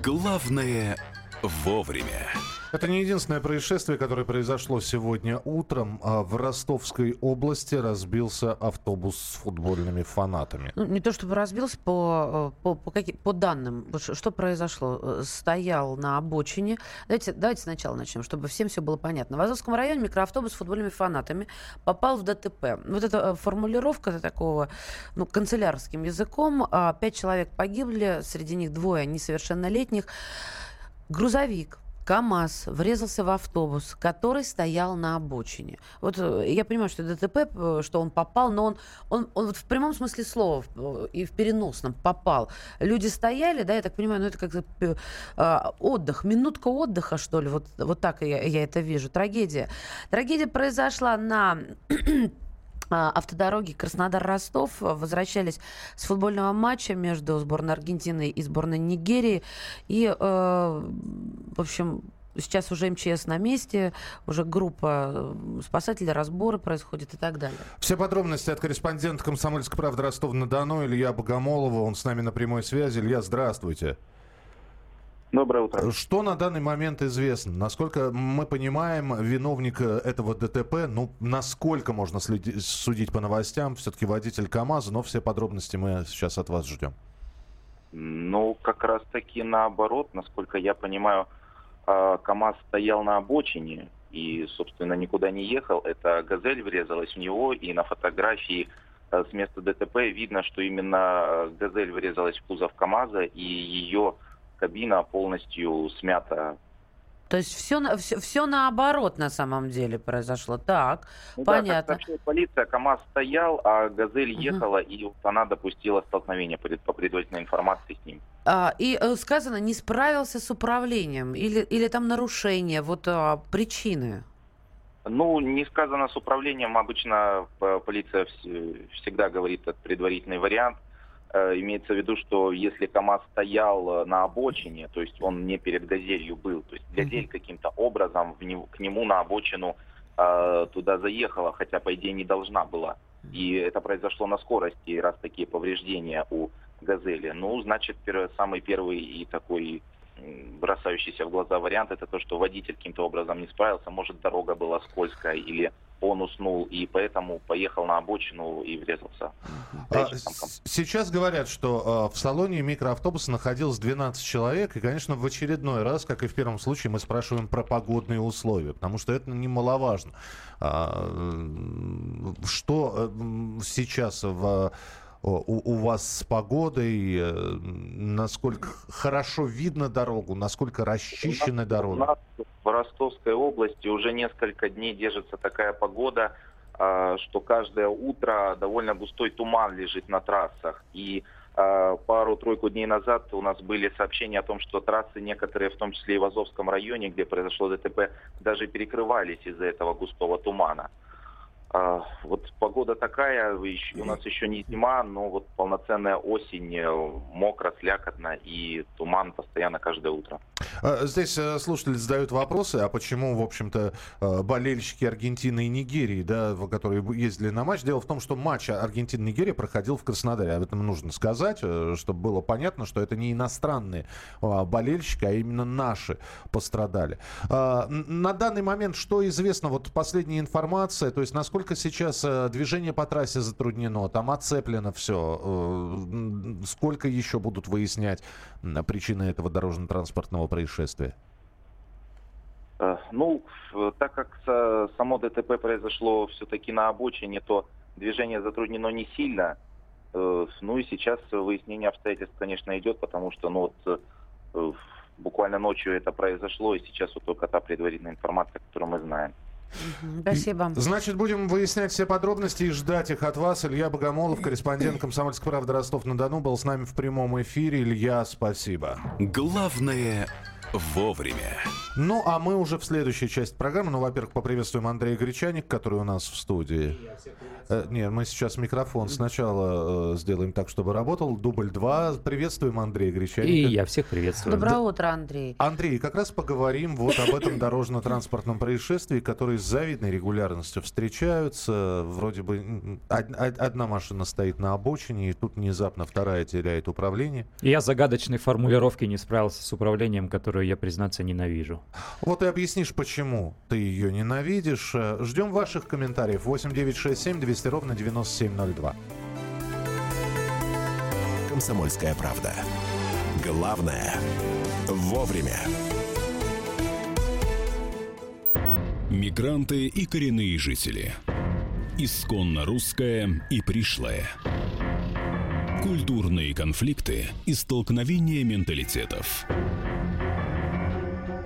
Главное вовремя. Это не единственное происшествие, которое произошло сегодня утром. В Ростовской области разбился автобус с футбольными фанатами. Ну, не то чтобы разбился, по данным, что произошло. Стоял на обочине. Давайте сначала начнем, чтобы всем все было понятно. В Азовском районе микроавтобус с футбольными фанатами попал в ДТП. Вот эта формулировка такого, канцелярским языком. 5 человек погибли, среди них 2 несовершеннолетних. Грузовик КАМАЗ врезался в автобус, который стоял на обочине. Вот я понимаю, что ДТП, что он попал, но он вот в прямом смысле слова и в переносном попал. Люди стояли, да, я так понимаю, это как отдых, минутка отдыха, что ли, вот так я это вижу. Трагедия. Трагедия произошла на автодороги Краснодар-Ростов. Возвращались с футбольного матча между сборной Аргентины и сборной Нигерии. И, в общем, сейчас уже МЧС на месте, уже группа спасателей, разборы происходят и так далее. Все подробности от корреспондента «Комсомольской правды» Ростова-на-Дону Илья Богомолова. Он с нами на прямой связи. Илья, здравствуйте. Доброе утро. Что на данный момент известно? Насколько мы понимаем, виновник этого ДТП, насколько можно судить по новостям, все-таки водитель КАМАЗа, но все подробности мы сейчас от вас ждем. Как раз таки наоборот, насколько я понимаю, КАМАЗ стоял на обочине и, собственно, никуда не ехал. Это «Газель» врезалась в него, и на фотографии с места ДТП видно, что именно «Газель» врезалась в кузов КАМАЗа, и ее кабина полностью смята. То есть все наоборот на самом деле произошло. Так, понятно. Да, как сообщила полиция, КАМАЗ стоял, а «Газель» ехала, и она допустила столкновение по предварительной информации с ним. Сказано, не справился с управлением или там нарушение, причины? Не сказано с управлением. Обычно полиция всегда говорит этот предварительный вариант. Имеется в виду, что если КАМАЗ стоял на обочине, то есть он не перед «Газелью» был, то есть «Газель» каким-то образом к нему на обочину туда заехала, хотя, по идее, не должна была. И это произошло на скорости, раз такие повреждения у «Газели». Значит, самый первый и такой бросающийся в глаза вариант – это то, что водитель каким-то образом не справился, может, дорога была скользкая или... Он уснул и поэтому поехал на обочину и врезался. Сейчас говорят, что в салоне микроавтобуса находилось 12 человек. И, конечно, в очередной раз, как и в первом случае, мы спрашиваем про погодные условия, потому что это немаловажно. Что сейчас у вас с погодой? Насколько хорошо видно дорогу? Насколько расчищена дорога? В Ростовской области уже несколько дней держится такая погода, что каждое утро довольно густой туман лежит на трассах. И пару-тройку дней назад у нас были сообщения о том, что трассы некоторые, в том числе и в Азовском районе, где произошло ДТП, даже перекрывались из-за этого густого тумана. Погода такая, у нас еще не зима, но полноценная осень, мокро, слякотно и туман постоянно каждое утро. Здесь слушатели задают вопросы, а почему, в общем-то, болельщики Аргентины и Нигерии, да, которые ездили на матч. Дело в том, что матч Аргентина-Нигерия проходил в Краснодаре. Об этом нужно сказать, чтобы было понятно, что это не иностранные болельщики, а именно наши пострадали. На данный момент что известно? Последняя информация, то есть насколько сейчас движение по трассе затруднено, там отцеплено все. Сколько еще будут выяснять причины этого дорожно-транспортного происшествия? Так как само ДТП произошло все-таки на обочине, то движение затруднено не сильно. И сейчас выяснение обстоятельств, конечно, идет, потому что буквально ночью это произошло, и сейчас только та предварительная информация, которую мы знаем. Спасибо. Значит, будем выяснять все подробности и ждать их от вас. Илья Богомолов, корреспондент «Комсомольской правды» Ростов-на-Дону, был с нами в прямом эфире. Илья, спасибо. Главное вовремя. Ну, а мы уже в следующей части программы, ну, во-первых, поприветствуем Андрея Гречаника, который у нас в студии. Нет, мы сейчас микрофон сначала сделаем так, чтобы работал. Дубль 2. Приветствуем Андрея Гречаника. И я всех приветствую. Доброе утро, Андрей. Андрей, как раз поговорим вот об этом дорожно-транспортном происшествии, которые с завидной регулярностью встречаются. Вроде бы одна машина стоит на обочине, и тут внезапно вторая теряет управление. Я загадочной формулировки не справился с управлением, которую я, признаться, ненавижу. Вот и объяснишь, почему ты ее ненавидишь. Ждем ваших комментариев. 8 967 200 ровно 9702. Комсомольская правда. Главное – вовремя. Мигранты и коренные жители. Исконно русское и пришлое. Культурные конфликты и столкновения менталитетов.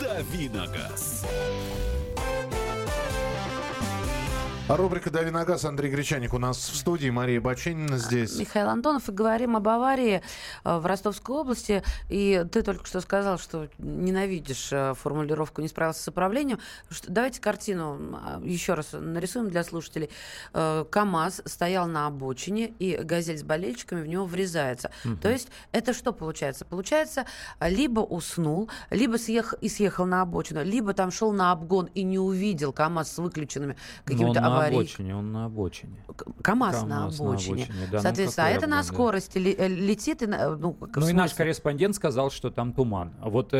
«Дави на газ». Рубрика «Дави на газ». Андрей Гречаник у нас в студии, Мария Баченина здесь. Михаил Антонов. И говорим об аварии в Ростовской области. И ты только что сказал, что ненавидишь формулировку «не справился с управлением». Давайте картину еще раз нарисуем для слушателей. КАМАЗ стоял на обочине, и «Газель» с болельщиками в него врезается. Угу. То есть это что получается? Получается, либо уснул, либо съехал на обочину, либо там шел на обгон и не увидел КАМАЗ с выключенными какими-то авариями. Он на обочине. КАМАЗ на обочине. Да, соответственно, ну, а это обгон, на скорости летит. И, и наш корреспондент сказал, что там туман. Вот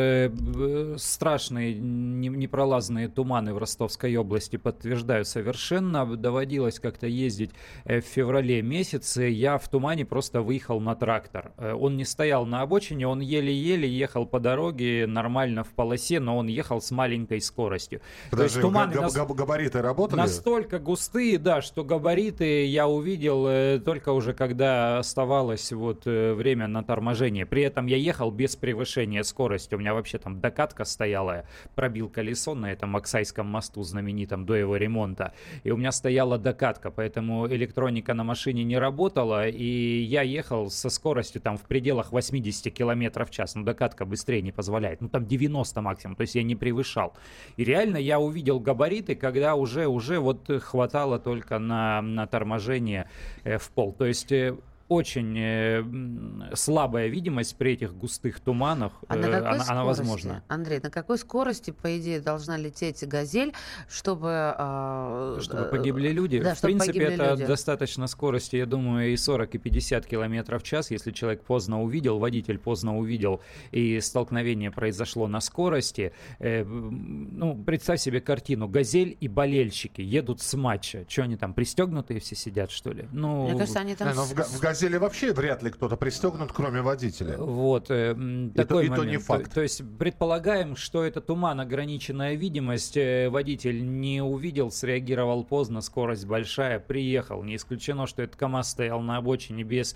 страшные непролазные туманы в Ростовской области подтверждаю совершенно. Доводилось как-то ездить в феврале месяце. Я в тумане просто выехал на трактор. Он не стоял на обочине, он еле-еле ехал по дороге, нормально в полосе, но он ехал с маленькой скоростью. Подожди, габариты работали? Настолько густые, да, что габариты я увидел только уже когда оставалось вот время на торможение. При этом я ехал без превышения скорости. У меня вообще там докатка стояла. Я пробил колесо на этом Аксайском мосту знаменитом до его ремонта. И у меня стояла докатка, поэтому электроника на машине не работала. И я ехал со скоростью там в пределах 80 км в час. Но докатка быстрее не позволяет. Ну там 90 максимум, то есть я не превышал. И реально я увидел габариты, когда уже вот хватало только на торможение в пол. То есть очень слабая видимость при этих густых туманах, она возможна. Андрей, на какой скорости, по идее, должна лететь «Газель», чтобы погибли люди? Да, в принципе, это люди. Достаточно скорости, я думаю, и 40, и 50 км в час. Если человек поздно увидел, водитель поздно увидел, и столкновение произошло на скорости. Представь себе картину. «Газель» и болельщики едут с матча. Что они там, пристегнутые все сидят, что ли? Ну, мне кажется, они там... В «Газели» вообще вряд ли кто-то пристегнут, кроме водителя. Вот. Такой момент. И то не факт. То есть предполагаем, что это туман, ограниченная видимость. Водитель не увидел, среагировал поздно, скорость большая, приехал. Не исключено, что этот КАМАЗ стоял на обочине без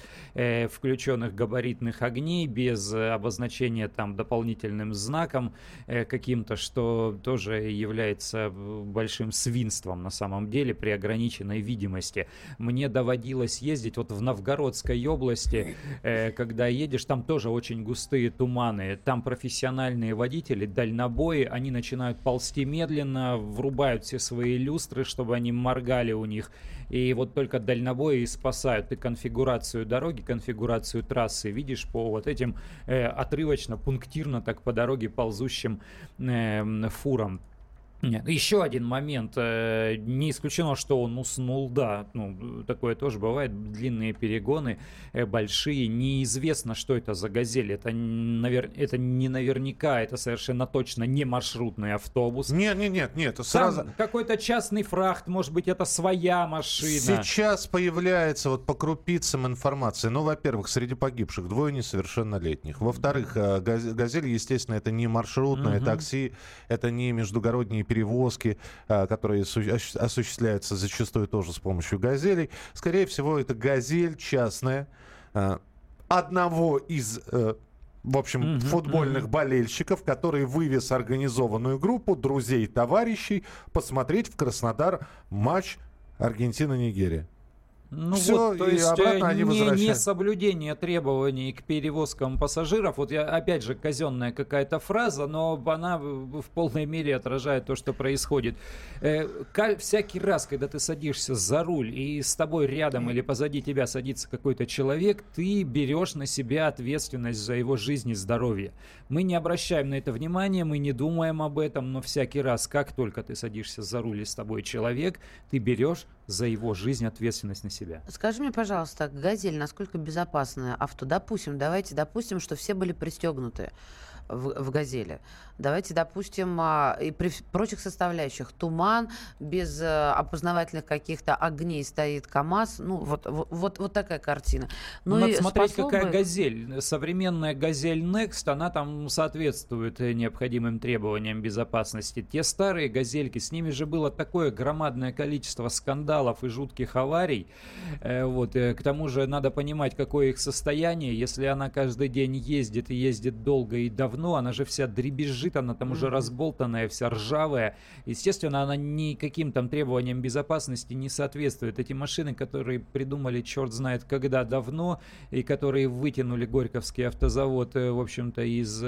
включенных габаритных огней, без обозначения там дополнительным знаком каким-то, что тоже является большим свинством на самом деле при ограниченной видимости. Мне доводилось ездить вот в Новгородской области, когда едешь, там тоже очень густые туманы. Там профессиональные водители, дальнобои, они начинают ползти медленно, врубают все свои люстры, чтобы они моргали у них. И вот только дальнобои спасают. Ты конфигурацию дороги, конфигурацию трассы видишь по вот этим отрывочно, пунктирно так по дороге ползущим фурам. Нет. Еще один момент. Не исключено, что он уснул, да. Ну, такое тоже бывает. Длинные перегоны, большие. Неизвестно, что это за «Газель». Это не наверняка, это совершенно точно не маршрутный автобус. Нет. Сразу... Какой-то частный фрахт, может быть, это своя машина. Сейчас появляется вот по крупицам информации. Ну, во-первых, среди погибших 2 несовершеннолетних. Во-вторых, «Газель», естественно, это не маршрутное такси, это не междугородние перевозки, которые осуществляются зачастую тоже с помощью газелей. Скорее всего, это газель частная одного из, в общем, футбольных болельщиков, который вывез организованную группу друзей, товарищей посмотреть в Краснодар матч Аргентина-Нигерия. Ну все, вот, то есть обратно они возвращаются. Несоблюдение требований к перевозкам пассажиров. Вот я, опять же, казенная какая-то фраза, но она в полной мере отражает то, что происходит. Всякий раз, когда ты садишься за руль и с тобой рядом или позади тебя садится какой-то человек, ты берешь на себя ответственность за его жизнь и здоровье. Мы не обращаем на это внимания, мы не думаем об этом, но всякий раз, как только ты садишься за руль и с тобой человек, ты берешь за его жизнь ответственность на себя. Скажи мне, пожалуйста, «Газель» насколько безопасное авто? Давайте допустим, что все были пристегнуты в «Газели». Давайте допустим и при прочих составляющих. Туман, без опознавательных каких-то огней стоит КАМАЗ. Ну, вот такая картина. Ну, надо смотреть, какая «Газель». Современная «Газель Next», она там соответствует необходимым требованиям безопасности. Те старые «Газельки», с ними же было такое громадное количество скандалов и жутких аварий. Вот. К тому же надо понимать, какое их состояние. Если она каждый день ездит и ездит долго и давно, она же вся дребезжит, она там уже разболтанная, вся ржавая. Естественно, она никаким там требованиям безопасности не соответствует. Эти машины, которые придумали черт знает когда давно, и которые вытянули Горьковский автозавод, в общем-то, из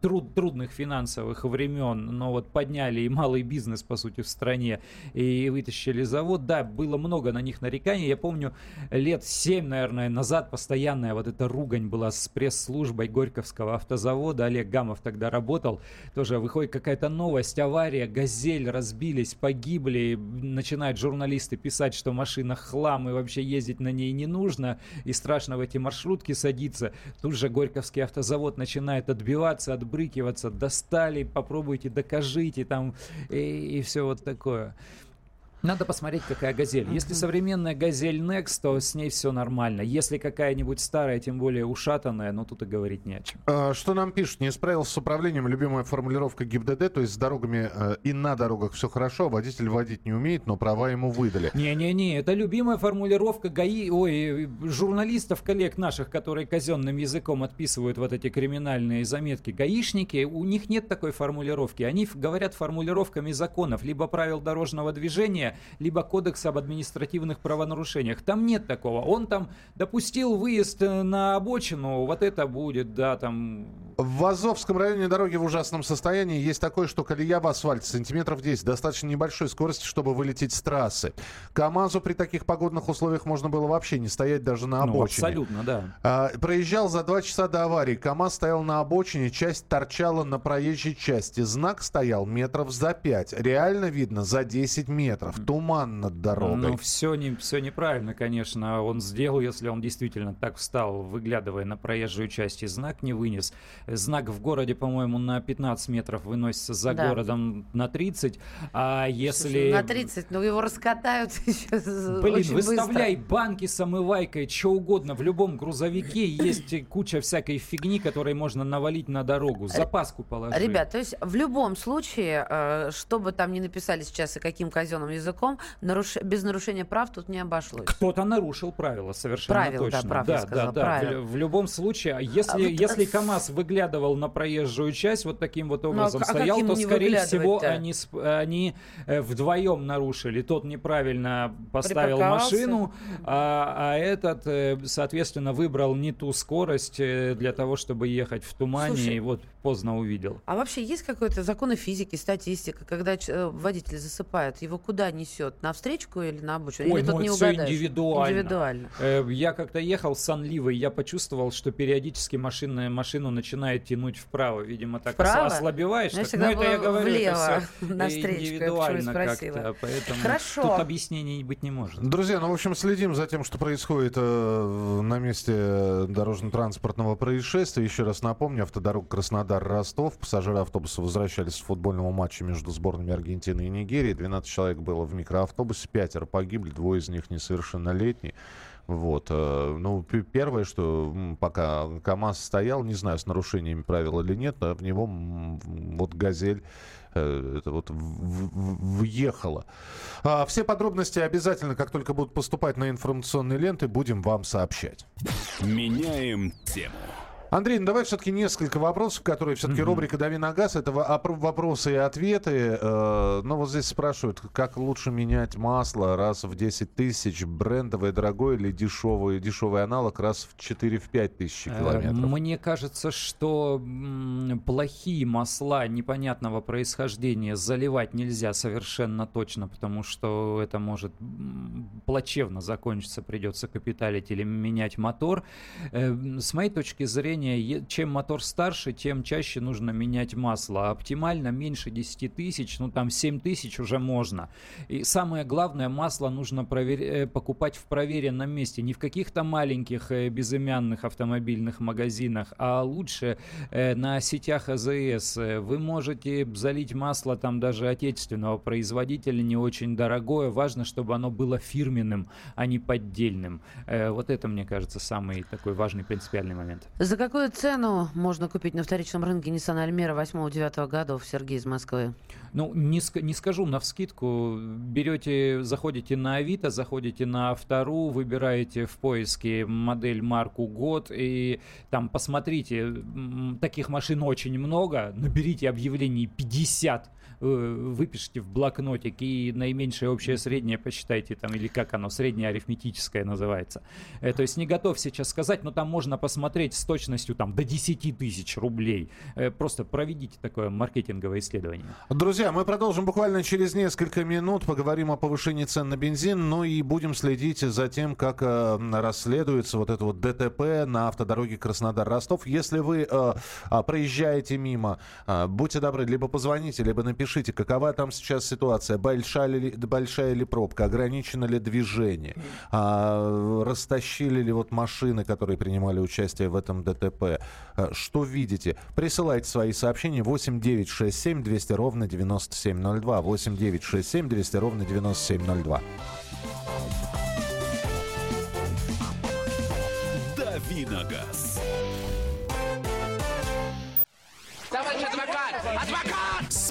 трудных финансовых времен, но вот подняли и малый бизнес, по сути, в стране, и вытащили завод. Да, было много на них нареканий. Я помню, лет 7, наверное, назад постоянная вот эта ругань была с пресс-службой Горьковского автозавода. Олег Гамов тогда работал. Тоже выходит какая-то новость, авария, «Газель», разбились, погибли. Начинают журналисты писать, что машина хлам и вообще ездить на ней не нужно. И страшно в эти маршрутки садиться. Тут же Горьковский автозавод начинает отбиваться, отбрыкиваться. Достали, попробуйте, докажите там и все вот такое. Надо посмотреть, какая «Газель». Если современная «Газель Next», то с ней все нормально. Если какая-нибудь старая, тем более ушатанная, но тут и говорить не о чем. Что нам пишут? Не справился с управлением. Любимая формулировка ГИБДД, то есть с дорогами и на дорогах все хорошо, водитель водить не умеет, но права ему выдали. Не-не-не, это любимая формулировка ГАИ, журналистов, коллег наших, которые казенным языком отписывают вот эти криминальные заметки. ГАИшники, у них нет такой формулировки. Они говорят формулировками законов, либо правил дорожного движения, либо кодекс об административных правонарушениях. Там нет такого. Он там допустил выезд на обочину, вот это будет, да, там... В Азовском районе дороги в ужасном состоянии. Есть такое, что колея в асфальте сантиметров 10. Достаточно небольшой скорости, чтобы вылететь с трассы. КАМАЗу при таких погодных условиях можно было вообще не стоять даже на обочине. Абсолютно, да. Проезжал за 2 часа до аварии. КАМАЗ стоял на обочине, часть торчала на проезжей части. Знак стоял метров за 5. Реально видно за 10 метров. Туман над дорогой. Ну, все неправильно, конечно, он сделал, если он действительно так встал, выглядывая на проезжую часть, и знак не вынес. Знак в городе, по-моему, на 15 метров выносится за городом на 30. А если... На 30, но его раскатают еще очень быстро. Выставляй банки с омывайкой, что угодно. В любом грузовике есть куча всякой фигни, которой можно навалить на дорогу. Запаску положи. Ребят, то есть в любом случае, что бы там ни написали сейчас и каким казенным языком, без нарушения прав тут не обошлось. Кто-то нарушил правила, совершенно точно. Да, правила, да. В любом случае, если КАМАЗ выглядывал на проезжую часть вот таким вот образом стоял, то, скорее всего, они вдвоем нарушили. Тот неправильно поставил машину, а этот, соответственно, выбрал не ту скорость для того, чтобы ехать в тумане. Слушай, и вот поздно увидел. А вообще есть какой-то закон физики, статистика, когда водитель засыпает, его куда несет? На встречку или на обочину? Ой, или тут не угадаешь? Все индивидуально. Я как-то ехал сонливый, я почувствовал, что периодически машину начинает тянуть вправо. Видимо, так ослабеваешь. Так. Ну, это я говорю, влево, это все индивидуально как-то. Поэтому хорошо. Тут объяснений быть не может. Друзья, ну, в общем, следим за тем, что происходит на месте дорожно-транспортного происшествия. Еще раз напомню, автодорога Краснодар-Ростов. Пассажиры автобуса возвращались с футбольного матча между сборными Аргентины и Нигерии. 12 человек было в микроавтобусе, 5 погибли, 2 из них несовершеннолетние. Вот. Ну, первое, что пока КАМАЗ стоял, не знаю, с нарушениями правил или нет, но в него вот «Газель» это вот въехало. Все подробности обязательно, как только будут поступать на информационные ленты, будем вам сообщать. Меняем тему. Андрей, ну давай все-таки несколько вопросов, которые все-таки рубрика «Дави на газ». Это вопросы и ответы. Но вот здесь спрашивают, как лучше менять масло раз в 10 тысяч, брендовое дорогое или дешевый аналог раз в 4-5 тысяч километров? Мне кажется, что плохие масла непонятного происхождения заливать нельзя совершенно точно, потому что это может плачевно закончиться, придется капиталить или менять мотор. С моей точки зрения, чем мотор старше, тем чаще нужно менять масло. Оптимально меньше 10 тысяч, ну там 7 тысяч уже можно. И самое главное, масло нужно покупать в проверенном месте. Не в каких-то маленьких безымянных автомобильных магазинах, а лучше на сетях АЗС. Вы можете залить масло там даже отечественного производителя, не очень дорогое. Важно, чтобы оно было фирменным, а не поддельным. Вот это, мне кажется, самый такой важный принципиальный момент. За какую цену можно купить на вторичном рынке Nissan Almera 8-9 годов? Сергей из Москвы. Ну, не скажу навскидку. Заходите на Авито, заходите на Авто.ру, выбираете в поиске модель, марку, год, и там посмотрите, таких машин очень много, наберите объявлений 50, выпишите в блокнотик и наименьшее общее среднее посчитайте там, или как оно, среднее арифметическое называется. То есть не готов сейчас сказать, но там можно посмотреть с точностью там, до 10 тысяч рублей. Просто проведите такое маркетинговое исследование. Друзья, мы продолжим буквально через несколько минут. Поговорим о повышении цен на бензин. Ну и будем следить за тем, как расследуется вот это вот ДТП на автодороге Краснодар-Ростов. Если вы проезжаете мимо, будьте добры, либо позвоните, либо напишите, какова там сейчас ситуация. Большая ли пробка? Ограничено ли движение? Растащили ли вот машины, которые принимали участие в этом ДТП? Что видите? Присылайте свои сообщения 8 967 200 ровно 9702, 8 967 200 ровно 9702. Дави на газ. Товарищ адвокат! Адвокат!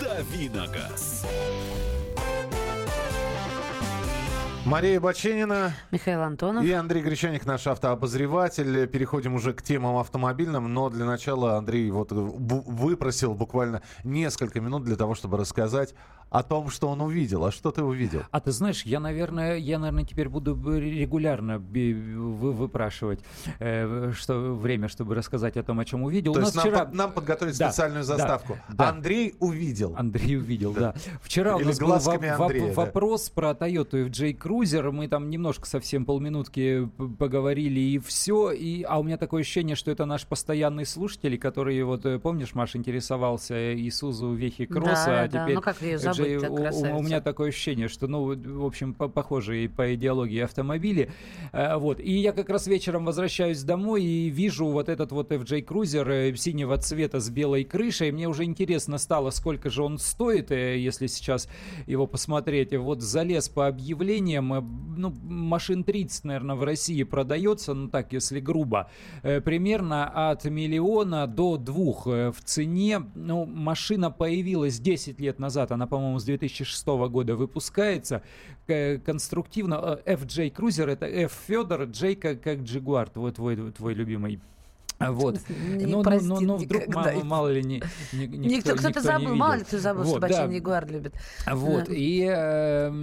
Дави на газ. Мария Баченина, Михаил Антонов и Андрей Гречаник, наш автообозреватель. Переходим уже к темам автомобильным, но для начала Андрей вот выпросил буквально несколько минут для того, чтобы рассказать о том, что он увидел. А что ты увидел? А ты знаешь, я, наверное, теперь буду регулярно выпрашивать время, чтобы рассказать о том, о чем увидел. То есть нам подготовить специальную заставку. Да. Андрей увидел. Андрей увидел, да. Вчера у нас был вопрос про Toyota FJ Cruiser. Мы там немножко совсем полминутки поговорили и все. А у меня такое ощущение, что это наш постоянный слушатель, который, вот помнишь, Маш, интересовался Isuzu Vehi Cross, да, а теперь... Да. Ну, как я забыл. У меня такое ощущение, что, в общем, похожие по идеологии автомобили. Вот. И я как раз вечером возвращаюсь домой и вижу вот этот вот FJ Cruiser синего цвета с белой крышей. Мне уже интересно стало, сколько же он стоит, если сейчас его посмотреть. Вот залез по объявлениям, машин 30, наверное, в России продается, так, если грубо, примерно от 1 000 000 до 2 в цене. Машина появилась 10 лет назад, она, по-моему, с 2006 года выпускается. Конструктивно FJ Cruiser — это F Федор, J как Джигуар, вот твой любимый. Вот. Но вдруг мало ли никто кто-то забыл, не мало ли кто забыл, вот, собачий, да. Ягуар любит. Вот. Да. И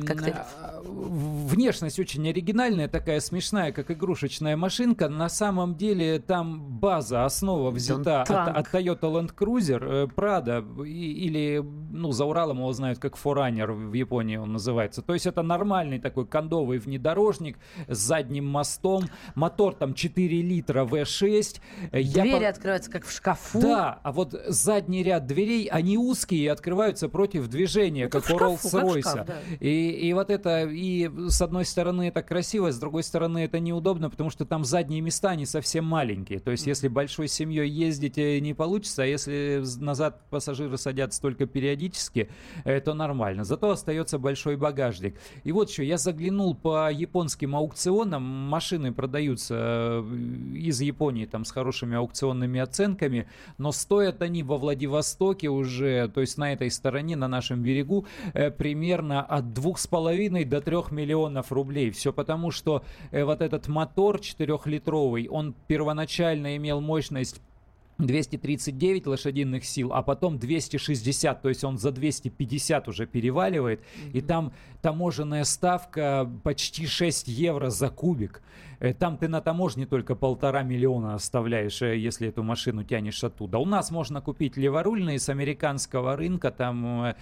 внешность очень оригинальная, такая смешная, как игрушечная машинка. На самом деле там база, основа взята от Toyota Land Cruiser Prado, или за Уралом его знают как Forerunner, в Японии он называется. То есть это нормальный такой кондовый внедорожник с задним мостом. Мотор там 4 литра V6. Двери открываются как в шкафу. Да, а вот задний ряд дверей, они узкие и открываются против движения, как у Роллс-Ройса. Да. И вот это, и с одной стороны это красиво, с другой стороны это неудобно, потому что там задние места, они совсем маленькие. То есть если большой семьей ездить не получится, а если назад пассажиры садятся только периодически, то нормально. Зато остается большой багажник. И вот еще, я заглянул по японским аукционам, машины продаются из Японии там с хорошими аукционными оценками, но стоят они во Владивостоке уже, то есть на этой стороне, на нашем берегу, примерно от 2,5 до 3 миллионов рублей. Все потому, что вот этот мотор 4-литровый, он первоначально имел мощность 239 лошадиных сил, а потом 260, то есть он за 250 уже переваливает, и там таможенная ставка почти 6 евро за кубик. Там ты на таможне только 1,5 миллиона оставляешь, если эту машину тянешь оттуда. У нас можно купить леворульные с американского рынка, там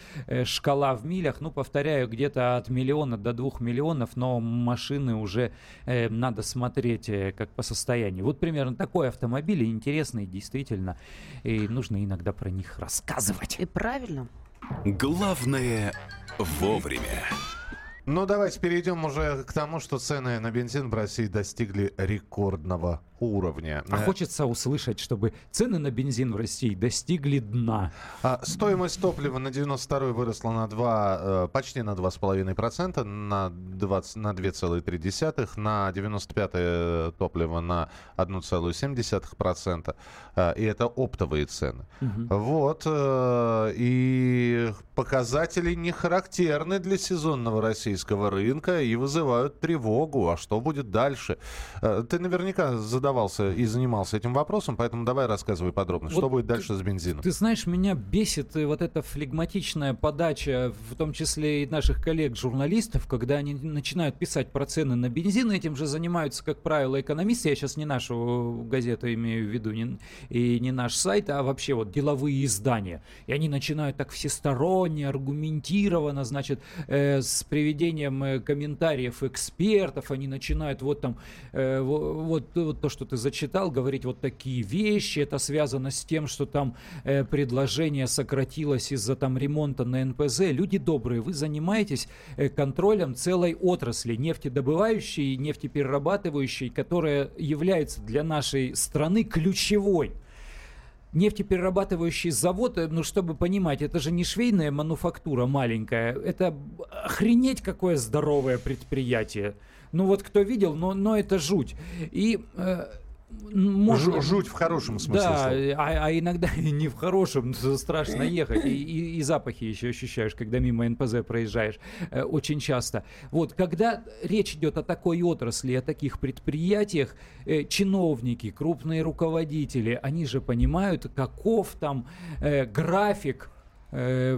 шкала в милях, ну, повторяю, где-то от 1 миллиона до 2 миллионов, но машины уже надо смотреть как по состоянию. Вот примерно такой автомобиль, интересный, действительно. И нужно иногда про них рассказывать. И правильно. Главное вовремя. Ну, давайте перейдем уже к тому, что цены на бензин в России достигли рекордного уровня. А хочется услышать, чтобы цены на бензин в России достигли дна. Стоимость топлива на 92-й выросла на 2, почти на 2,5%, на 2,3%, на 95-е топливо на 1,7%. И это оптовые цены. Угу. Вот. И показатели не характерны для сезонного России рынка и вызывают тревогу. А что будет дальше? Ты наверняка задавался и занимался этим вопросом, поэтому давай рассказывай подробно, вот что будет дальше с бензином. Ты знаешь, меня бесит вот эта флегматичная подача, в том числе и наших коллег-журналистов, когда они начинают писать про цены на бензин. Этим же занимаются, как правило, экономисты. Я сейчас не нашу газету имею в виду, и не наш сайт, а вообще вот деловые издания. И они начинают так всесторонне, аргументированно, значит, с приведением комментариев экспертов, они начинают вот там, вот то, что ты зачитал, говорить вот такие вещи, это связано с тем, что там предложение сократилось из-за там ремонта на НПЗ. Люди добрые, вы занимаетесь контролем целой отрасли, нефтедобывающей, нефтеперерабатывающей, которая является для нашей страны ключевой. Нефтеперерабатывающий завод, ну, чтобы понимать, это же не швейная мануфактура маленькая, это охренеть какое здоровое предприятие. Ну, вот кто видел, но это жуть. И... можно... Жуть в хорошем смысле. Да, а иногда не в хорошем, страшно ехать. И запахи еще ощущаешь, когда мимо НПЗ проезжаешь очень часто. Вот, когда речь идет о такой отрасли, о таких предприятиях, чиновники, крупные руководители, они же понимают, каков там график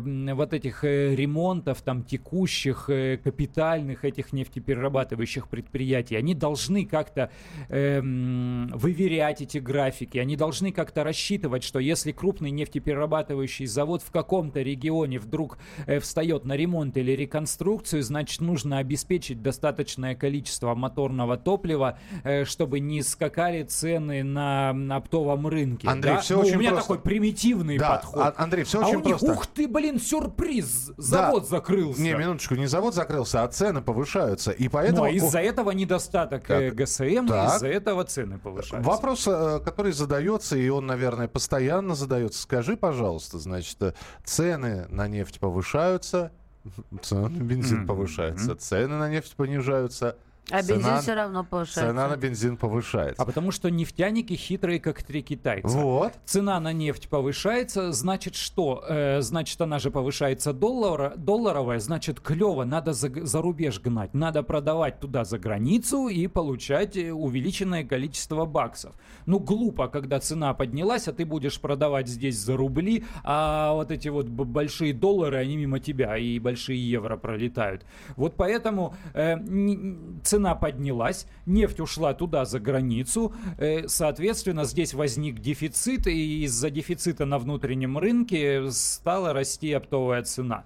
вот этих ремонтов, там, текущих, капитальных этих нефтеперерабатывающих предприятий. Они должны как-то выверять эти графики, они должны как-то рассчитывать, что если крупный нефтеперерабатывающий завод в каком-то регионе вдруг встает на ремонт или реконструкцию, значит, нужно обеспечить достаточное количество моторного топлива, чтобы не скакали цены на оптовом рынке. Андрей, да? Все очень у меня просто. Такой примитивный подход. Андрей, все очень просто. Ух ты, блин, сюрприз! Завод закрылся. Не, минуточку, не завод закрылся, а цены повышаются. И поэтому... Ну, а из-за этого недостаток ГСМ, так. Из-за этого цены повышаются. Вопрос, который задается, и он, наверное, постоянно задается. Скажи, пожалуйста, значит, цены на нефть повышаются, цены на бензин повышаются, цены на нефть понижаются... А бензин все равно повышается. Цена на бензин повышается. А потому что нефтяники хитрые, как три китайца. Вот. Цена на нефть повышается, значит что? Значит, она же повышается долларовая, значит, клево, надо за рубеж гнать, надо продавать туда за границу и получать увеличенное количество баксов. Ну, глупо, когда цена поднялась, а ты будешь продавать здесь за рубли, а вот эти вот большие доллары, они мимо тебя, и большие евро пролетают. Вот поэтому цена поднялась, нефть ушла туда, за границу, соответственно, здесь возник дефицит, и из-за дефицита на внутреннем рынке стала расти оптовая цена.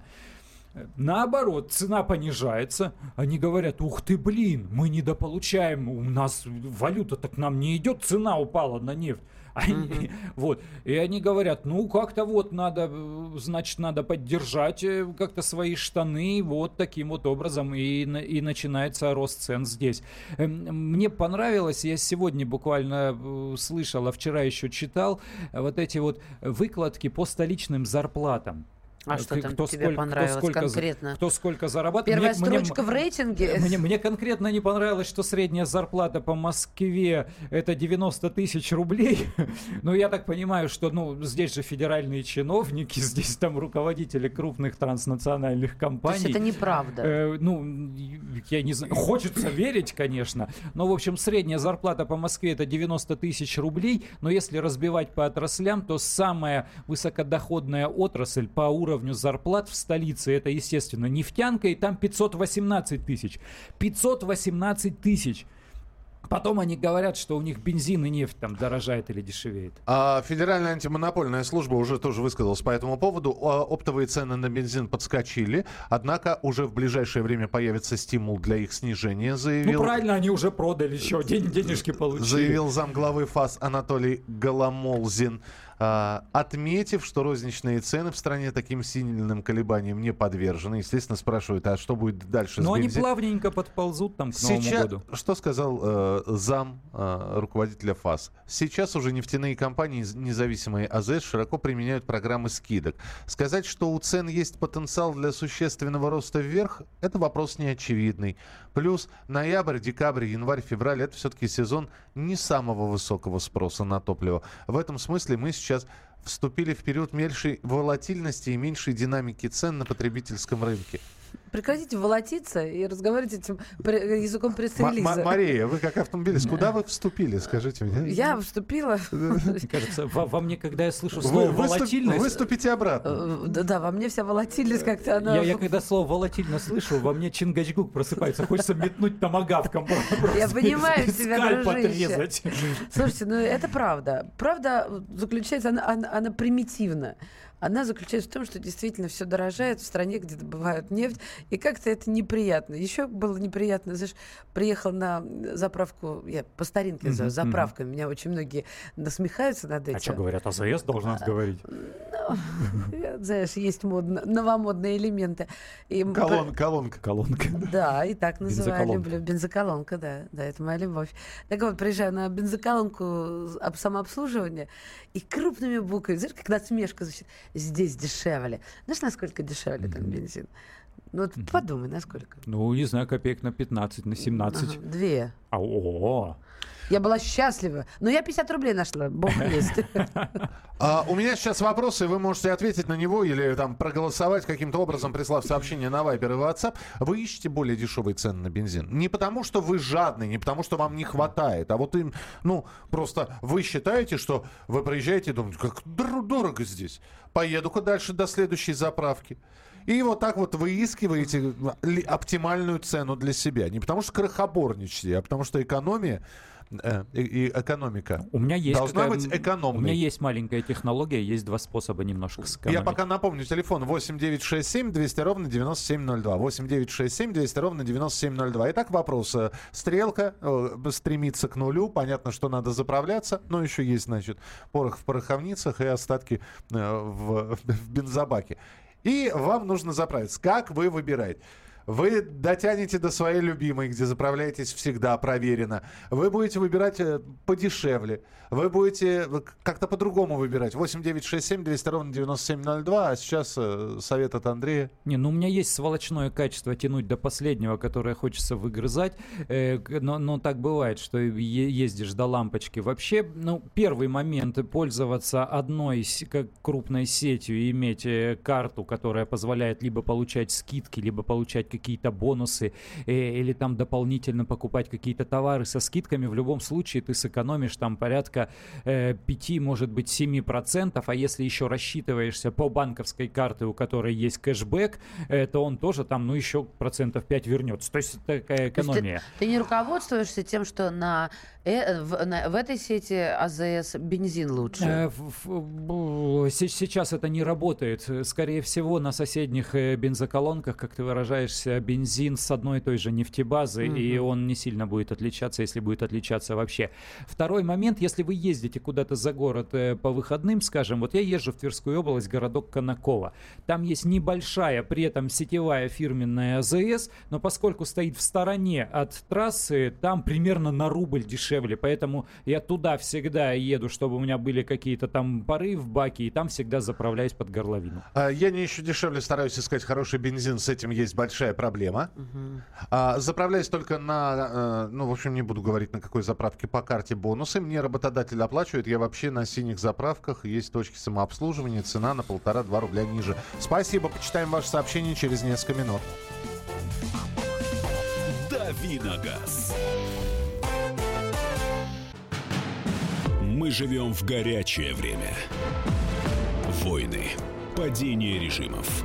Наоборот, цена понижается. Они говорят: ух ты, блин, мы недополучаем, у нас валюта-то к нам не идет, цена упала на нефть. Они, вот, и они говорят: ну, как-то вот надо, значит, надо поддержать как-то свои штаны вот таким вот образом. И начинается рост цен здесь. Мне понравилось, я сегодня буквально слышал, а вчера еще читал, вот эти вот выкладки по столичным зарплатам. А что там тебе понравилось конкретно? Кто сколько зарабатывает? Первая строчка в рейтинге? Мне конкретно не понравилось, что средняя зарплата по Москве это 90 тысяч рублей. Но я так понимаю, что здесь же федеральные чиновники, здесь там руководители крупных транснациональных компаний. То есть это неправда? Я не знаю. Хочется верить, конечно. Но, в общем, средняя зарплата по Москве это 90 тысяч рублей. Но если разбивать по отраслям, то самая высокодоходная отрасль по уровню зарплат в столице, это, естественно, нефтянка, и там 518 тысяч. 518 тысяч. Потом они говорят, что у них бензин и нефть там дорожает или дешевеет. Федеральная антимонопольная служба уже тоже высказалась по этому поводу. Оптовые цены на бензин подскочили, однако уже в ближайшее время появится стимул для их снижения, заявил... Ну правильно, они уже продали еще, денежки получили. Заявил замглавы ФАС Анатолий Голомолзин, отметив, что розничные цены в стране таким сильным колебаниям не подвержены. Естественно, спрашивают, а что будет дальше с бензином? Но они плавненько подползут там к Новому году. Что сказал зам руководителя ФАС? Сейчас уже нефтяные компании, независимые АЗС, широко применяют программы скидок. Сказать, что у цен есть потенциал для существенного роста вверх, это вопрос неочевидный. Плюс ноябрь, декабрь, январь, февраль — это все-таки сезон не самого высокого спроса на топливо. В этом смысле мы сейчас вступили в период меньшей волатильности и меньшей динамики цен на потребительском рынке. Прекратите волотиться и разговаривать этим языком пресс-релиза. Мария, вы как автомобилист, куда вы вступили, скажите мне? Я вступила... Кажется, во мне, когда я слышу слово «волатильность»... Выступите обратно. Да, во мне вся волатильность как-то... Я когда слово «волатильно» слышу, во мне Чингачгук просыпается. Хочется метнуть томагавком. Я понимаю тебя, дружище. Слушайте, это правда. Правда заключается, она примитивна. Она заключается в том, что действительно все дорожает в стране, где добывают нефть, и как-то это неприятно. Еще было неприятно, знаешь, приехал на заправку, я по старинке называю заправками, меня очень многие насмехаются над этим. А что говорят, АЗС должна говорить? Знаешь, есть новомодные элементы. Колонка. Да, и так называю, люблю. Бензоколонка, да, это моя любовь. Так вот, приезжаю на бензоколонку самообслуживания, и крупными буквами, знаешь, как насмешка звучит: здесь дешевле. Знаешь, насколько дешевле там бензин? Подумай, насколько. Не знаю, копеек на 15, на 17. Ага, 2. О-о-о. Я была счастлива. Но я 50 рублей нашла, бог есть. У меня сейчас вопросы, вы можете ответить на него или там проголосовать каким-то образом, прислав сообщение на Viber и WhatsApp. Вы ищете более дешевые цены на бензин? Не потому, что вы жадный, не потому, что вам не хватает, а вот им, просто вы считаете, что вы проезжаете и думаете, как дорого здесь. Поеду-ка дальше до следующей заправки. И вот так вот выискиваете оптимальную цену для себя. Не потому что крохоборничаете, а потому что экономика. У меня есть должна быть экономной. У меня есть маленькая технология, есть два способа немножко сэкономить. Я пока напомню, телефон 8-967-200-97-02. 8-967-200-97-02. Итак, вопрос. Стрелка стремится к нулю. Понятно, что надо заправляться, но еще есть, значит, порох в пороховницах и остатки в бензобаке. И вам нужно заправиться. Как вы выбираете? Вы дотянете до своей любимой, где заправляетесь всегда проверено. Вы будете выбирать подешевле. Вы будете как-то по-другому выбирать. 8-967-200-97-02. А сейчас совет от Андрея. У меня есть сволочное качество тянуть до последнего, которое хочется выгрызать. Но так бывает, что ездишь до лампочки. Вообще, первый момент пользоваться одной крупной сетью и иметь карту, которая позволяет либо получать скидки, либо получать какие-то бонусы или там дополнительно покупать какие-то товары со скидками, в любом случае ты сэкономишь там порядка 5, может быть, 7%, а если еще рассчитываешься по банковской карте, у которой есть кэшбэк, то он тоже там, ну, еще процентов 5 вернется. То есть это такая экономия. Ты не руководствуешься тем, что в этой сети АЗС бензин лучше? Сейчас это не работает. Скорее всего, на соседних бензоколонках, как ты выражаешься, бензин с одной и той же нефтебазы, и он не сильно будет отличаться, если будет отличаться вообще. Второй момент, если вы ездите куда-то за город по выходным, скажем, вот я езжу в Тверскую область, городок Конаково. Там есть небольшая, при этом сетевая фирменная АЗС, но поскольку стоит в стороне от трассы, там примерно на рубль дешевле, поэтому я туда всегда еду, чтобы у меня были какие-то там пары в баке, и там всегда заправляюсь под горловину. Я не ищу дешевле, стараюсь искать хороший бензин, с этим есть большая проблема. Заправляюсь только на, в общем, не буду говорить, на какой заправке по карте бонусы, мне работодатель оплачивает, я вообще на синих заправках, есть точки самообслуживания, цена на 1,5-2 рубля ниже. Спасибо, почитаем ваше сообщение через несколько минут. Дави на газ. Мы живем в горячее время. Войны, падение режимов,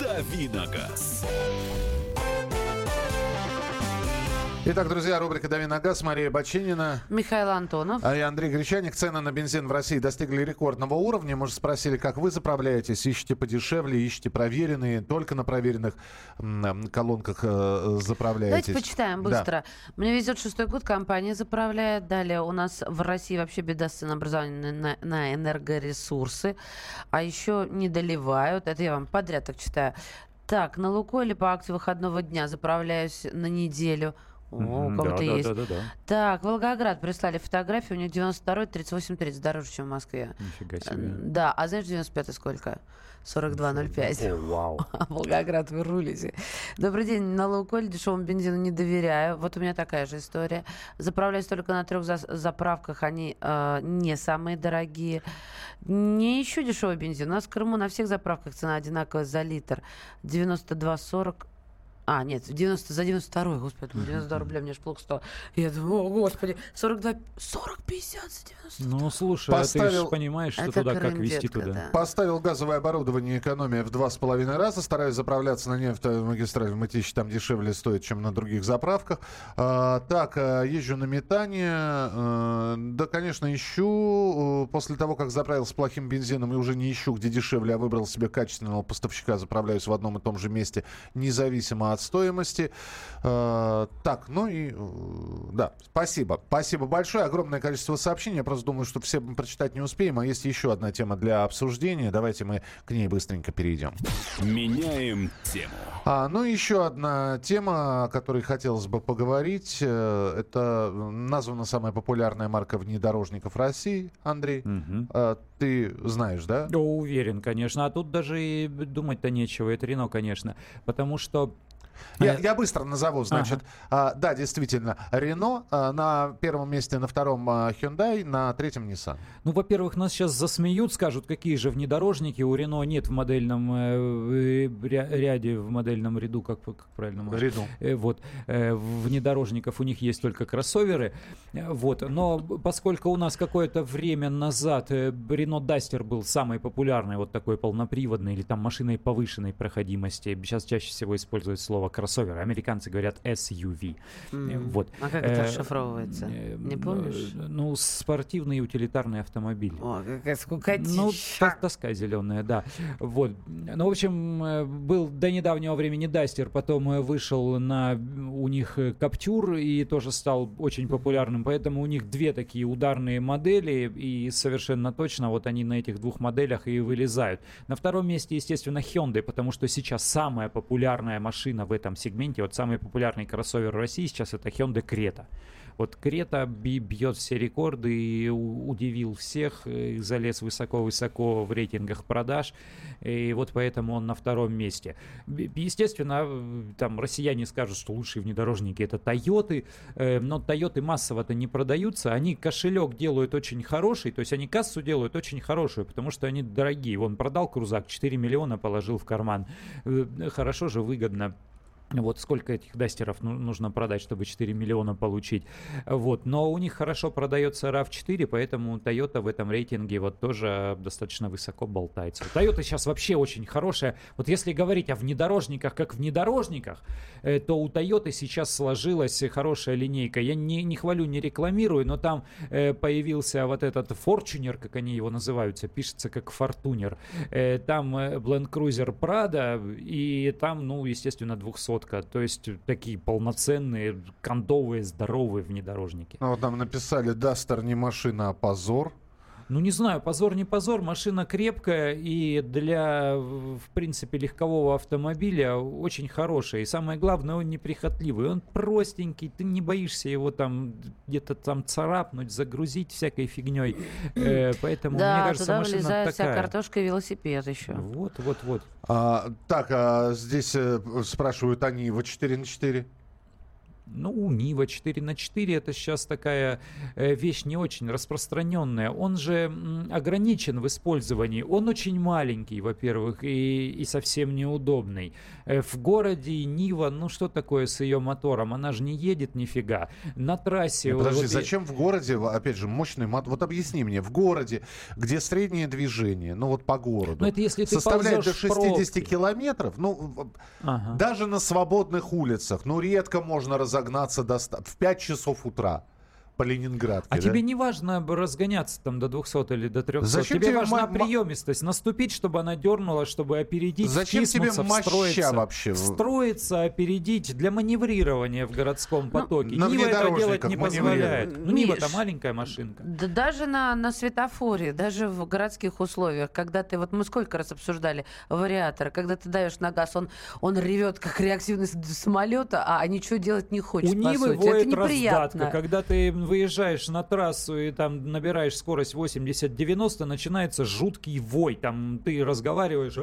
Дави на газ. Итак, друзья, рубрика «Дави на газ». Мария Баченина. Михаил Антонов. А я Андрей Гречаник. Цены на бензин в России достигли рекордного уровня. Мы же спросили, как вы заправляетесь. Ищите подешевле, ищите проверенные. Только на проверенных колонках заправляетесь. Давайте почитаем быстро. Да. Мне везет 6-й год, компания заправляет. Далее у нас в России вообще беда с ценообразованием на энергоресурсы. А еще не доливают. Это я вам подряд так читаю. Так, на Лукойле по акции выходного дня заправляюсь на неделю. О, у кого-то есть. Да. Так, Волгоград прислали фотографию. У них 92-й 38-30, дороже, чем в Москве. Нифига себе. Да, а знаешь, 95-й сколько? 42,05. О, вау. Волгоград, вы рулите. Добрый день. На Лукойле дешевому бензину не доверяю. Вот у меня такая же история. Заправляюсь только на 3 заправках. Они не самые дорогие. Не ищу дешевый бензин. У нас в Крыму на всех заправках цена одинаковая за литр. 92,40. А, нет, 90, за 92-й, господи, 92 рубля, мне же плохо стало. Я думаю, о, господи, 42, 40-50 за 92. Ну, слушай, а ты же понимаешь, что это туда, как везти туда. Да. Поставил газовое оборудование, экономия в 2,5 раза, стараюсь заправляться на нефтемагистрали в Мытищи, там дешевле стоит, чем на других заправках. Езжу на метане, конечно, ищу, после того, как заправился плохим бензином, и уже не ищу, где дешевле, а выбрал себе качественного поставщика, заправляюсь в одном и том же месте, независимо от стоимости. Спасибо. Спасибо большое. Огромное количество сообщений. Я просто думаю, что все мы прочитать не успеем. А есть еще одна тема для обсуждения. Давайте мы к ней быстренько перейдем. Меняем тему. Еще одна тема, о которой хотелось бы поговорить. Это названа самая популярная марка внедорожников России, Андрей. Ты знаешь, да? Уверен, конечно. А тут даже и думать-то нечего. Это Renault, конечно. Потому что я быстро назову, значит. Да, действительно, Renault на первом месте, на втором Hyundai, на третьем Nissan. Ну, во-первых, нас сейчас засмеют, скажут, какие же внедорожники. У Renault нет в модельном ряде, в модельном ряду, как правильно можно. Внедорожников у них есть только кроссоверы. Но поскольку у нас какое-то время назад Renault Duster был самой популярной, вот такой полноприводной, или там машиной повышенной проходимости, сейчас чаще всего используют слово малого кроссовера. Американцы говорят SUV. Вот. А как это расшифровывается? Не помнишь? Ну, спортивный и утилитарный автомобиль. О, какая скукотища. Ну, тоска зеленая, да. Вот. Ну, в общем, был до недавнего времени Duster, потом вышел на у них Captur и тоже стал очень популярным, поэтому у них две такие ударные модели, и совершенно точно вот они на этих двух моделях и вылезают. На втором месте, естественно, Hyundai, потому что сейчас самая популярная машина в этом сегменте, вот самый популярный кроссовер в России сейчас это Hyundai Creta. Вот Крета бьет все рекорды и удивил всех, и залез высоко-высоко в рейтингах продаж, и вот поэтому он на втором месте. Естественно, там россияне скажут, что лучшие внедорожники это Тойоты, но Тойоты массово-то не продаются, они кошелек делают очень хороший, то есть они кассу делают очень хорошую, потому что они дорогие. Вон продал крузак, 4 миллиона положил в карман, хорошо же, выгодно. Вот сколько этих дастеров нужно продать, чтобы 4 миллиона получить. Вот. Но у них хорошо продается RAV4, поэтому Toyota в этом рейтинге вот тоже достаточно высоко болтается. Toyota сейчас вообще очень хорошая. Вот если говорить о внедорожниках как внедорожниках, то у Toyota сейчас сложилась хорошая линейка. Я не хвалю, не рекламирую, но там появился вот этот Fortuner, как они его называются, пишется как Fortuner. Там Land Cruiser Prado и там, ну, естественно, 200. То есть такие полноценные, кондовые, здоровые внедорожники. А вот нам написали, Duster не машина, а позор. Ну, не знаю, позор не позор, машина крепкая и для, в принципе, легкового автомобиля очень хорошая. И самое главное, он неприхотливый, он простенький, ты не боишься его там где-то там царапнуть, загрузить всякой фигней. Поэтому, да, мне кажется, машина такая. Да, туда влезает вся картошка и велосипед еще. Вот. Здесь спрашивают они, в 4x4? Ну, Нива 4x4 это сейчас такая вещь не очень распространенная. Он же ограничен в использовании. Он очень маленький, во-первых, и совсем неудобный. В городе Нива, ну что такое с ее мотором? Она же не едет нифига. На трассе... Подожди, вот зачем в городе, опять же, мощный мотор? Вот объясни мне, в городе, где среднее движение, ну вот по городу, это если ты составляет до 60 километров, ну, даже на свободных улицах, ну, редко можно разогнаться до 100, в 5 часов утра по Ленинградке. А да? Тебе не важно разгоняться там до 200 или до 300. Зачем тебе важна приемистость. Наступить, чтобы она дернула, чтобы опередить. Зачем тебе моща вообще? Встроиться, опередить для маневрирования в городском потоке. Ну, Нива это делать не позволяет. Ну, Нива-то маленькая машинка. Да, даже на светофоре, даже в городских условиях, когда ты, вот мы сколько раз обсуждали вариатор, когда ты даешь на газ, он ревет как реактивный самолет, а ничего делать не хочет. У Нивы воет раздатка. Когда ты выезжаешь на трассу и там набираешь скорость 80-90, начинается жуткий вой. Там ты разговариваешь,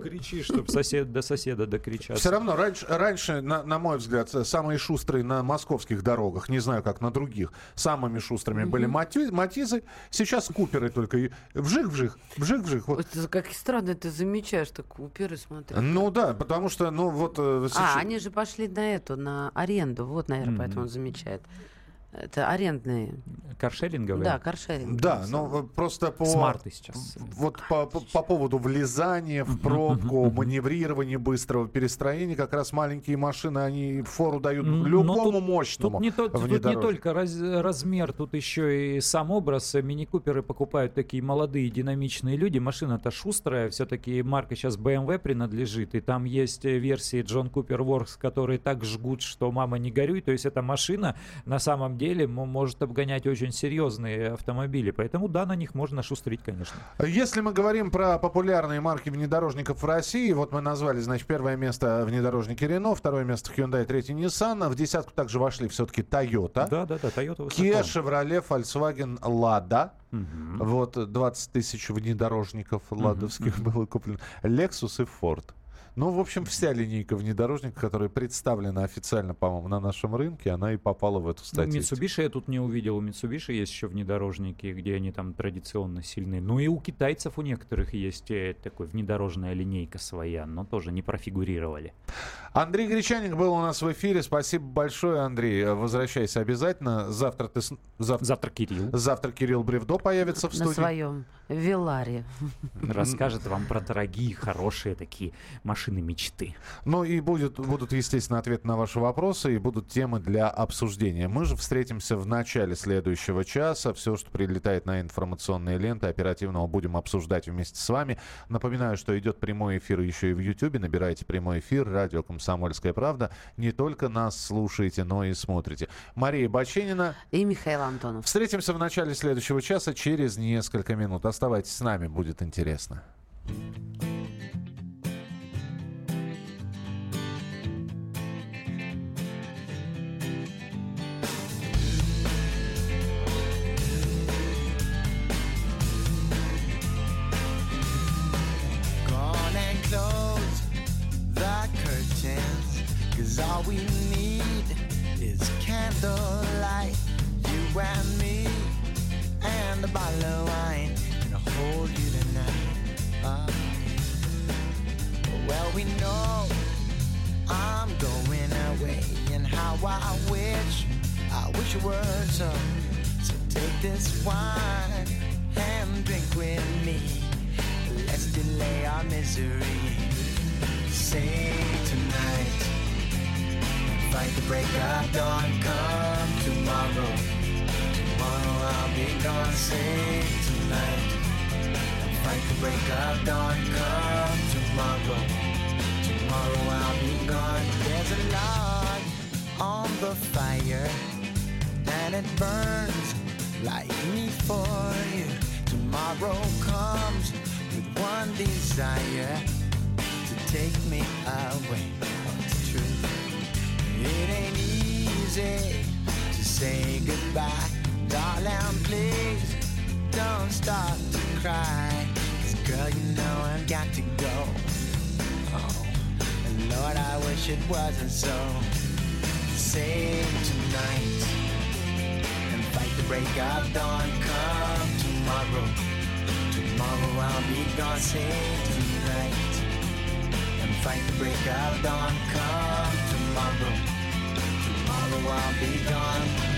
кричишь, чтобы сосед до соседа докричаться. Все равно раньше, на мой взгляд, самые шустрые на московских дорогах, не знаю, как на других, самыми шустрыми были Матизы. Сейчас Куперы только. Вжих-вжих. Вот. Как странно ты замечаешь, что Куперы смотрят. Ну да, потому что, ну вот... Сейчас... они же пошли на аренду. Вот, наверное, поэтому он замечает. Это арендные. Каршеринговые? Да, каршеринговые. Да, но просто по... Смарты сейчас. Вот по поводу влезания в пробку, маневрирования быстрого, перестроения, как раз маленькие машины, они фору дают любому мощному. Тут не только размер, тут еще и сам образ. Мини-куперы покупают такие молодые, динамичные люди. Машина-то шустрая, все-таки марка сейчас BMW принадлежит, и там есть версии John Cooper Works, которые так жгут, что мама не горюй. То есть эта машина на самом деле может обгонять очень серьезные автомобили. Поэтому, да, на них можно шустрить, конечно. Если мы говорим про популярные марки внедорожников в России, вот мы назвали, значит, первое место внедорожники Renault, второе место Hyundai, третье Nissan. В десятку также вошли все-таки Toyota. Да, Toyota высоко. Kia, Chevrolet, Volkswagen, Lada. Угу. Вот 20 тысяч внедорожников ладовских было куплено. Lexus и Ford. Ну, в общем, вся линейка внедорожников, которая представлена официально, по-моему, на нашем рынке, она и попала в эту статистику. Mitsubishi я тут не увидел. У Mitsubishi есть еще внедорожники, где они там традиционно сильны. Ну и у китайцев у некоторых есть такой внедорожная линейка своя, но тоже не профигурировали. Андрей Гречаник был у нас в эфире. Спасибо большое, Андрей. Возвращайся обязательно. Завтра Кирилл Бревдо появится в студии. На своем Веларе. Расскажет вам про дорогие, хорошие такие машины. машины мечты. Ну и будут, естественно, ответы на ваши вопросы и будут темы для обсуждения. Мы же встретимся в начале следующего часа. Все, что прилетает на информационные ленты оперативного, будем обсуждать вместе с вами. Напоминаю, что идет прямой эфир еще и в Ютьюбе. Набирайте прямой эфир «Радио Комсомольская правда». Не только нас слушаете, но и смотрите. Мария Баченина и Михаил Антонов. Встретимся в начале следующего часа через несколько минут. Оставайтесь с нами, будет интересно. All we need is candlelight, you and me, and a bottle of wine, and I'll hold you tonight. Well, we know I'm going away, and how I wish it were so. So take this wine and drink with me. Let's delay our misery. Say tonight. Fight the break of dawn, come tomorrow. Tomorrow I'll be gone, say tonight. Fight the break of dawn, come tomorrow. Tomorrow I'll be gone. There's a log on the fire, and it burns like me for you. Tomorrow comes with one desire, to take me away from the truth. It ain't easy to say goodbye, darling, please don't start to cry, 'cause girl, you know I've got to go. Oh, and Lord, I wish it wasn't so. Say tonight and fight the break of dawn, come tomorrow. Tomorrow I'll be gone, say tonight and fight the break of dawn, come tomorrow. I'll be gone. Tomorrow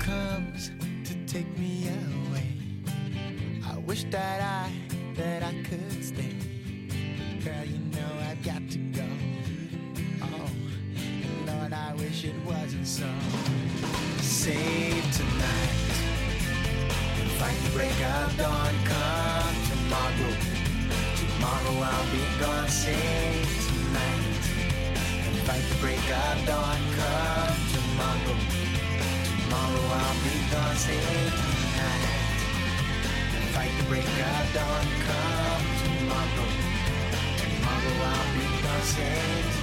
comes to take me away. I wish that I could stay. Girl, you know I've got to go. I wish it wasn't so. Save tonight and fight the break of dawn, come tomorrow. Tomorrow I'll be gone. Save tonight and fight the break of dawn, come tomorrow. Tomorrow I'll be gone. Save tonight and fight the break of dawn, come tomorrow. Tomorrow I'll be gone. Save tonight.